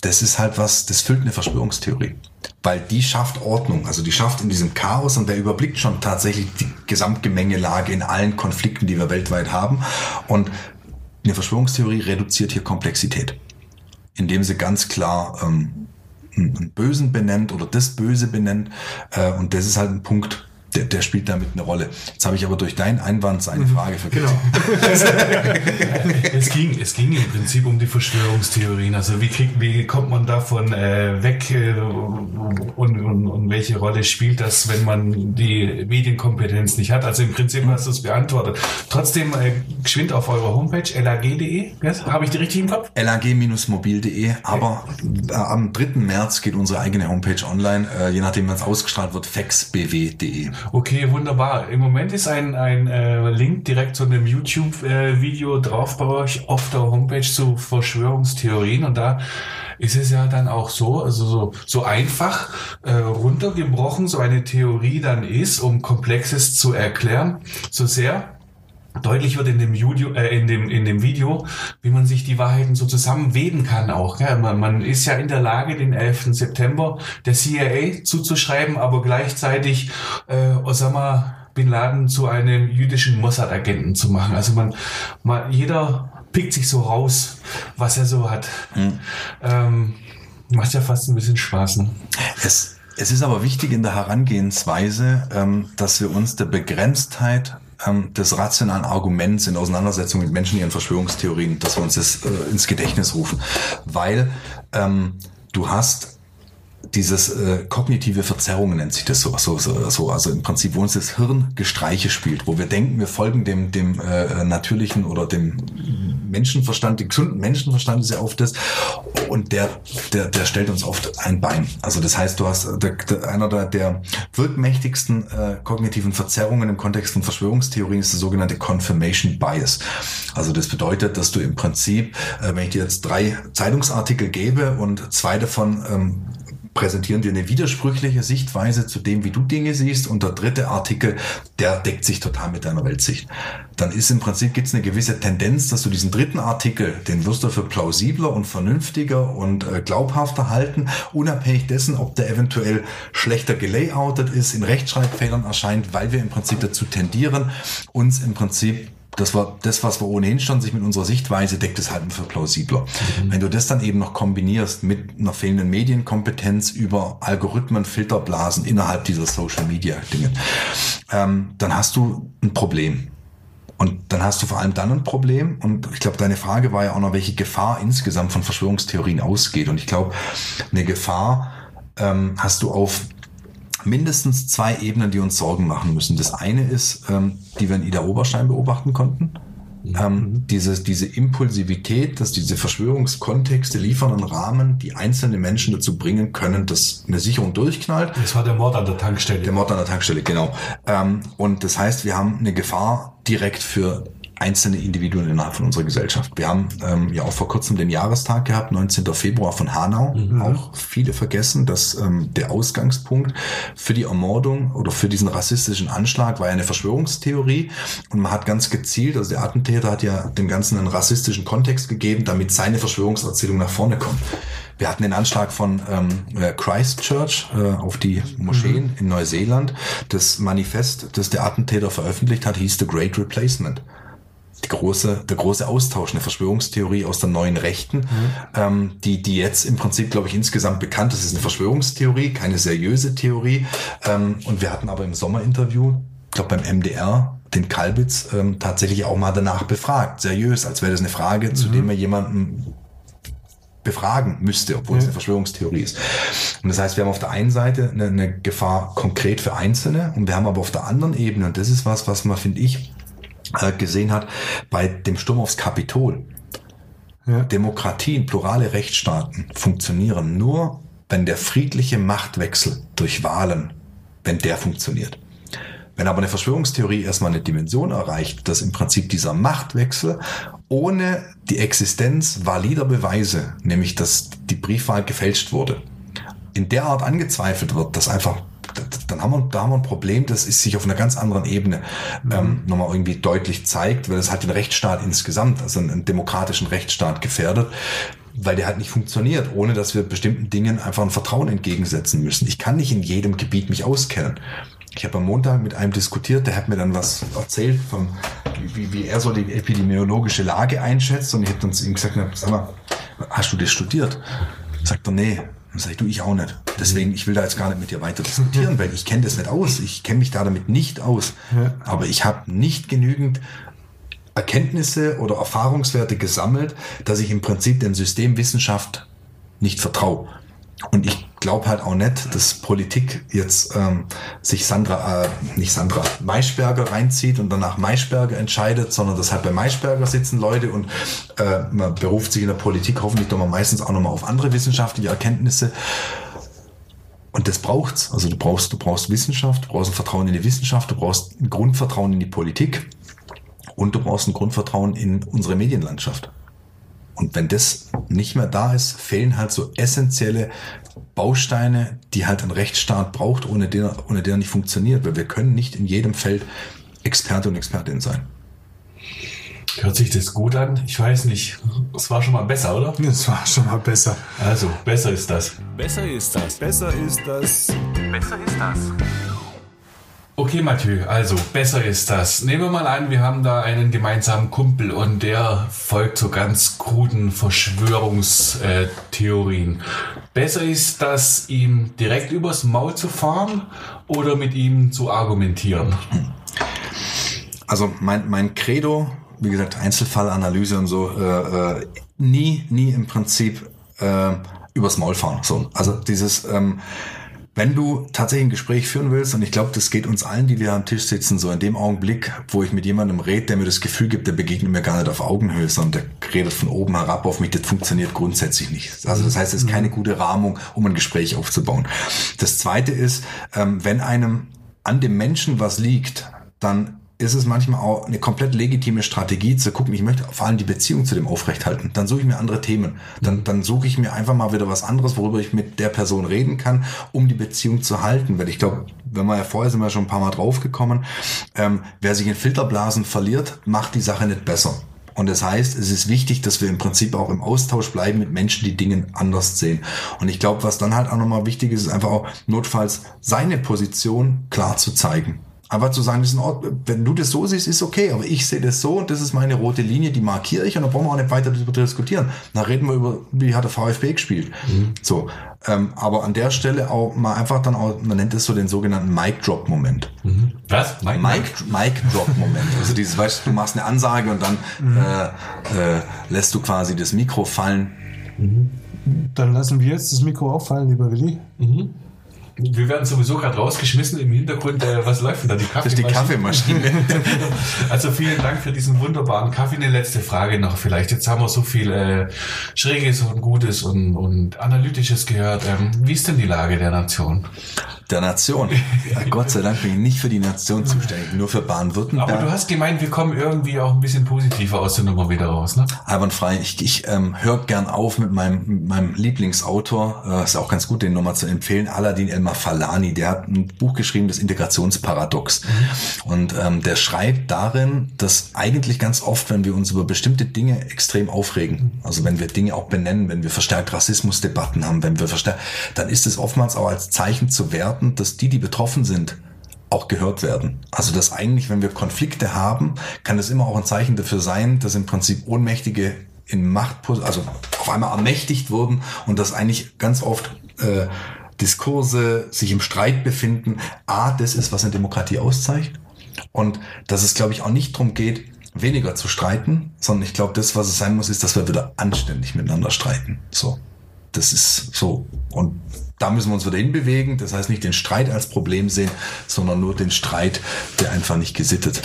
das ist halt was, das füllt eine Verschwörungstheorie. Weil die schafft Ordnung, also die schafft in diesem Chaos und der überblickt schon tatsächlich die Gesamtgemengelage in allen Konflikten, die wir weltweit haben. Und eine Verschwörungstheorie reduziert hier Komplexität, indem sie ganz klar ähm, einen Bösen benennt oder das Böse benennt. Äh, und das ist halt ein Punkt, der, der spielt damit eine Rolle. Jetzt habe ich aber durch deinen Einwand eine Frage vergessen. Genau. es, ging, es ging im Prinzip um die Verschwörungstheorien. Also wie, kriegt, wie kommt man davon äh, weg äh, und, und, und welche Rolle spielt das, wenn man die Medienkompetenz nicht hat? Also im Prinzip hast du es beantwortet. Trotzdem äh, geschwind auf eurer Homepage l a g punkt d e. Yes? Habe ich die richtig im Kopf? l a g dash mobil punkt d e. Aber okay, am dritten März geht unsere eigene Homepage online. Äh, je nachdem, wann es ausgestrahlt wird, fax b w punkt d e. Okay, wunderbar. Im Moment ist ein, ein äh, Link direkt zu einem YouTube-Video äh, drauf bei euch auf der Homepage zu Verschwörungstheorien und da ist es ja dann auch so, also so, so einfach äh, runtergebrochen, so eine Theorie dann ist, um Komplexes zu erklären, so sehr, Deutlich wird in dem, Video, äh, in, dem, in dem Video, wie man sich die Wahrheiten so zusammenweben kann auch. Gell? Man, man ist ja in der Lage, den elften September der C I A zuzuschreiben, aber gleichzeitig äh, Osama Bin Laden zu einem jüdischen Mossad-Agenten zu machen. Also man, man, jeder pickt sich so raus, was er so hat. Mhm. Ähm, macht ja fast ein bisschen Spaß. Ne? Es, es ist aber wichtig in der Herangehensweise, ähm, dass wir uns der Begrenztheit des rationalen Arguments in Auseinandersetzung mit Menschen, ihren Verschwörungstheorien, dass wir uns das äh, ins Gedächtnis rufen. Weil ähm, du hast dieses äh, kognitive Verzerrungen, nennt sich das so, so, so, also im Prinzip, wo uns das Hirn Gestreiche spielt, wo wir denken, wir folgen dem, dem äh, natürlichen oder dem Menschenverstand, dem gesunden Menschenverstand ist ja oft das, und der, der, der stellt uns oft ein Bein. Also das heißt, du hast der, der, einer der, der wirkmächtigsten äh, kognitiven Verzerrungen im Kontext von Verschwörungstheorien ist der sogenannte Confirmation Bias. Also das bedeutet, dass du im Prinzip, äh, wenn ich dir jetzt drei Zeitungsartikel gebe und zwei davon ähm, präsentieren dir eine widersprüchliche Sichtweise zu dem, wie du Dinge siehst, und der dritte Artikel, der deckt sich total mit deiner Weltsicht. Dann ist im Prinzip, gibt's eine gewisse Tendenz, dass du diesen dritten Artikel, den wirst du für plausibler und vernünftiger und glaubhafter halten, unabhängig dessen, ob der eventuell schlechter gelayoutet ist, in Rechtschreibfehlern erscheint, weil wir im Prinzip dazu tendieren, uns im Prinzip Das war das, was wir ohnehin schon sich mit unserer Sichtweise deckt, ist halt für plausibler. Mhm. Wenn du das dann eben noch kombinierst mit einer fehlenden Medienkompetenz über Algorithmen, Filterblasen innerhalb dieser Social Media Dinge, ähm, dann hast du ein Problem. Und dann hast du vor allem dann ein Problem. Und ich glaube, deine Frage war ja auch noch, welche Gefahr insgesamt von Verschwörungstheorien ausgeht. Und ich glaube, eine Gefahr ähm, hast du auf mindestens zwei Ebenen, die uns Sorgen machen müssen. Das eine ist, ähm, die wir in Idar-Oberstein beobachten konnten. Ähm, diese, diese Impulsivität, dass diese Verschwörungskontexte liefern einen Rahmen, die einzelne Menschen dazu bringen können, dass eine Sicherung durchknallt. Das war der Mord an der Tankstelle. Der Mord an der Tankstelle, genau. Ähm, und das heißt, wir haben eine Gefahr direkt für einzelne Individuen innerhalb von unserer Gesellschaft. Wir haben ähm, ja auch vor kurzem den Jahrestag gehabt, neunzehnten Februar von Hanau. Mhm. Auch viele vergessen, dass ähm, der Ausgangspunkt für die Ermordung oder für diesen rassistischen Anschlag war ja eine Verschwörungstheorie, und man hat ganz gezielt, also der Attentäter hat ja dem Ganzen einen rassistischen Kontext gegeben, damit seine Verschwörungserzählung nach vorne kommt. Wir hatten den Anschlag von ähm, Christchurch äh, auf die Moscheen mhm. in Neuseeland. Das Manifest, das der Attentäter veröffentlicht hat, hieß The Great Replacement. Die große, der große Austausch, eine Verschwörungstheorie aus der neuen Rechten, mhm. ähm, die, die jetzt im Prinzip, glaube ich, insgesamt bekannt ist. Es ist eine Verschwörungstheorie, keine seriöse Theorie. Ähm, und wir hatten aber im Sommerinterview, ich glaube beim M D R, den Kalbitz ähm, tatsächlich auch mal danach befragt, seriös, als wäre das eine Frage, mhm. zu dem er jemanden befragen müsste, obwohl mhm. es eine Verschwörungstheorie ist. Und das heißt, wir haben auf der einen Seite eine, eine Gefahr konkret für Einzelne, und wir haben aber auf der anderen Ebene, und das ist was, was man, finde ich, gesehen hat, bei dem Sturm aufs Kapitol. Ja. Demokratien, plurale Rechtsstaaten funktionieren nur, wenn der friedliche Machtwechsel durch Wahlen, wenn der funktioniert. Wenn aber eine Verschwörungstheorie erstmal eine Dimension erreicht, dass im Prinzip dieser Machtwechsel ohne die Existenz valider Beweise, nämlich dass die Briefwahl gefälscht wurde, in der Art angezweifelt wird, dass einfach Dann haben wir, da haben wir ein Problem, das ist sich auf einer ganz anderen Ebene ähm, nochmal irgendwie deutlich zeigt, weil es hat den Rechtsstaat insgesamt, also einen, einen demokratischen Rechtsstaat gefährdet, weil der halt nicht funktioniert, ohne dass wir bestimmten Dingen einfach ein Vertrauen entgegensetzen müssen. Ich kann nicht in jedem Gebiet mich auskennen. Ich habe am Montag mit einem diskutiert, der hat mir dann was erzählt, vom, wie, wie er so die epidemiologische Lage einschätzt, und ich habe dann zu ihm gesagt, na, sag mal, hast du das studiert? Sagt er, nee. Dann sag ich, du, ich auch nicht. Deswegen, ich will da jetzt gar nicht mit dir weiter diskutieren, weil ich kenne das nicht aus. Ich kenne mich da damit nicht aus. Aber ich habe nicht genügend Erkenntnisse oder Erfahrungswerte gesammelt, dass ich im Prinzip dem System Wissenschaft nicht vertraue. Und ich glaube halt auch nicht, dass Politik jetzt ähm, sich Sandra, äh, nicht Sandra, Maischberger reinzieht und danach Maischberger entscheidet, sondern dass halt bei Maischberger sitzen Leute, und äh, man beruft sich in der Politik hoffentlich doch mal meistens auch nochmal auf andere wissenschaftliche Erkenntnisse. Und das braucht's. Also du brauchst, du brauchst Wissenschaft, du brauchst ein Vertrauen in die Wissenschaft, du brauchst ein Grundvertrauen in die Politik, und du brauchst ein Grundvertrauen in unsere Medienlandschaft. Und wenn das nicht mehr da ist, fehlen halt so essentielle Bausteine, die halt ein Rechtsstaat braucht, ohne den, ohne der nicht funktioniert. Weil wir können nicht in jedem Feld Experte und Expertin sein. Hört sich das gut an? Ich weiß nicht. Es war schon mal besser, oder? Es war schon mal besser. Also, besser ist das. Besser ist das. Besser ist das. Besser ist das. Okay, Mathieu, also, besser ist das. Nehmen wir mal an, wir haben da einen gemeinsamen Kumpel und der folgt so ganz kruden Verschwörungstheorien. Besser ist das, ihm direkt übers Maul zu fahren oder mit ihm zu argumentieren? Also, mein, mein Credo, wie gesagt, Einzelfallanalyse und so, äh, äh, nie, nie im Prinzip äh, übers Maul fahren. So, also dieses... Ähm, Wenn du tatsächlich ein Gespräch führen willst, und ich glaube, das geht uns allen, die wir am Tisch sitzen, so in dem Augenblick, wo ich mit jemandem rede, der mir das Gefühl gibt, der begegnet mir gar nicht auf Augenhöhe, sondern der redet von oben herab auf mich, das funktioniert grundsätzlich nicht. Also das heißt, es ist keine gute Rahmung, um ein Gespräch aufzubauen. Das Zweite ist, wenn einem an dem Menschen was liegt, dann ist es manchmal auch eine komplett legitime Strategie zu gucken, ich möchte vor allem die Beziehung zu dem aufrechthalten. Dann suche ich mir andere Themen. Dann, dann suche ich mir einfach mal wieder was anderes, worüber ich mit der Person reden kann, um die Beziehung zu halten. Weil ich glaube, wenn wir ja vorher sind wir schon ein paar Mal draufgekommen, ähm, wer sich in Filterblasen verliert, macht die Sache nicht besser. Und das heißt, es ist wichtig, dass wir im Prinzip auch im Austausch bleiben mit Menschen, die Dinge anders sehen. Und ich glaube, was dann halt auch nochmal wichtig ist, ist einfach auch notfalls seine Position klar zu zeigen. Einfach zu sagen, das ist ein Ort, wenn du das so siehst, ist okay, aber ich sehe das so und das ist meine rote Linie, die markiere ich und da brauchen wir auch nicht weiter darüber diskutieren. Dann reden wir über, wie hat der VfB gespielt. Mhm. So, ähm, aber an der Stelle auch mal einfach dann auch, man nennt das so den sogenannten Mic-Drop-Moment. Mhm. Was? Mic- Mic-Drop-Moment. Also dieses, weißt du, du machst eine Ansage und dann mhm. äh, äh, lässt du quasi das Mikro fallen. Mhm. Dann lassen wir jetzt das Mikro auch fallen, lieber Willi. Mhm. Wir werden sowieso gerade rausgeschmissen im Hintergrund. Äh, was läuft denn da? Die Kaffeemaschine. Das ist die Kaffeemaschine. Also vielen Dank für diesen wunderbaren Kaffee. Eine letzte Frage noch vielleicht. Jetzt haben wir so viel äh, Schräges und Gutes und, und Analytisches gehört. Ähm, wie ist denn die Lage der Nation? Der Nation? Ja, Gott sei Dank bin ich nicht für die Nation zuständig, nur für Baden-Württemberg. Aber du hast gemeint, wir kommen irgendwie auch ein bisschen positiver aus der Nummer wieder raus, ne? Albernfrei. Ich, ich ähm, höre gern auf mit meinem, mit meinem Lieblingsautor. Äh, ist auch ganz gut, den nochmal zu empfehlen. Aladin El Falani, der hat ein Buch geschrieben, das Integrationsparadox. Und ähm, der schreibt darin, dass eigentlich ganz oft, wenn wir uns über bestimmte Dinge extrem aufregen, also wenn wir Dinge auch benennen, wenn wir verstärkt Rassismusdebatten haben, wenn wir verstärkt, dann ist es oftmals auch als Zeichen zu werten, dass die, die betroffen sind, auch gehört werden. Also dass eigentlich, wenn wir Konflikte haben, kann das immer auch ein Zeichen dafür sein, dass im Prinzip Ohnmächtige in Macht, also auf einmal ermächtigt wurden und dass eigentlich ganz oft äh, Diskurse sich im Streit befinden. A, das ist, was eine Demokratie auszeichnet. Und dass es, glaube ich, auch nicht darum geht, weniger zu streiten, sondern ich glaube, das, was es sein muss, ist, dass wir wieder anständig miteinander streiten. So, das ist so. Und da müssen wir uns wieder hinbewegen. Das heißt, nicht den Streit als Problem sehen, sondern nur den Streit, der einfach nicht gesittet.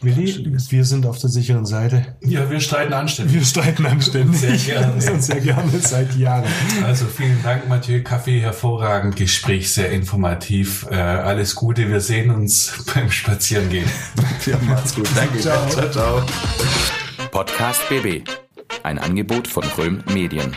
Willi, wir sind auf der sicheren Seite. Ja, wir streiten anständig. Wir streiten anständig. Sehr gerne. Sehr gerne, seit Jahren. Also vielen Dank, Mathieu. Kaffee, hervorragend. Gespräch, sehr informativ. Äh, alles Gute. Wir sehen uns beim Spazierengehen. Ja, macht's gut. Danke. Ciao. Ciao, ciao. Podcast B B. Ein Angebot von Röhm Medien.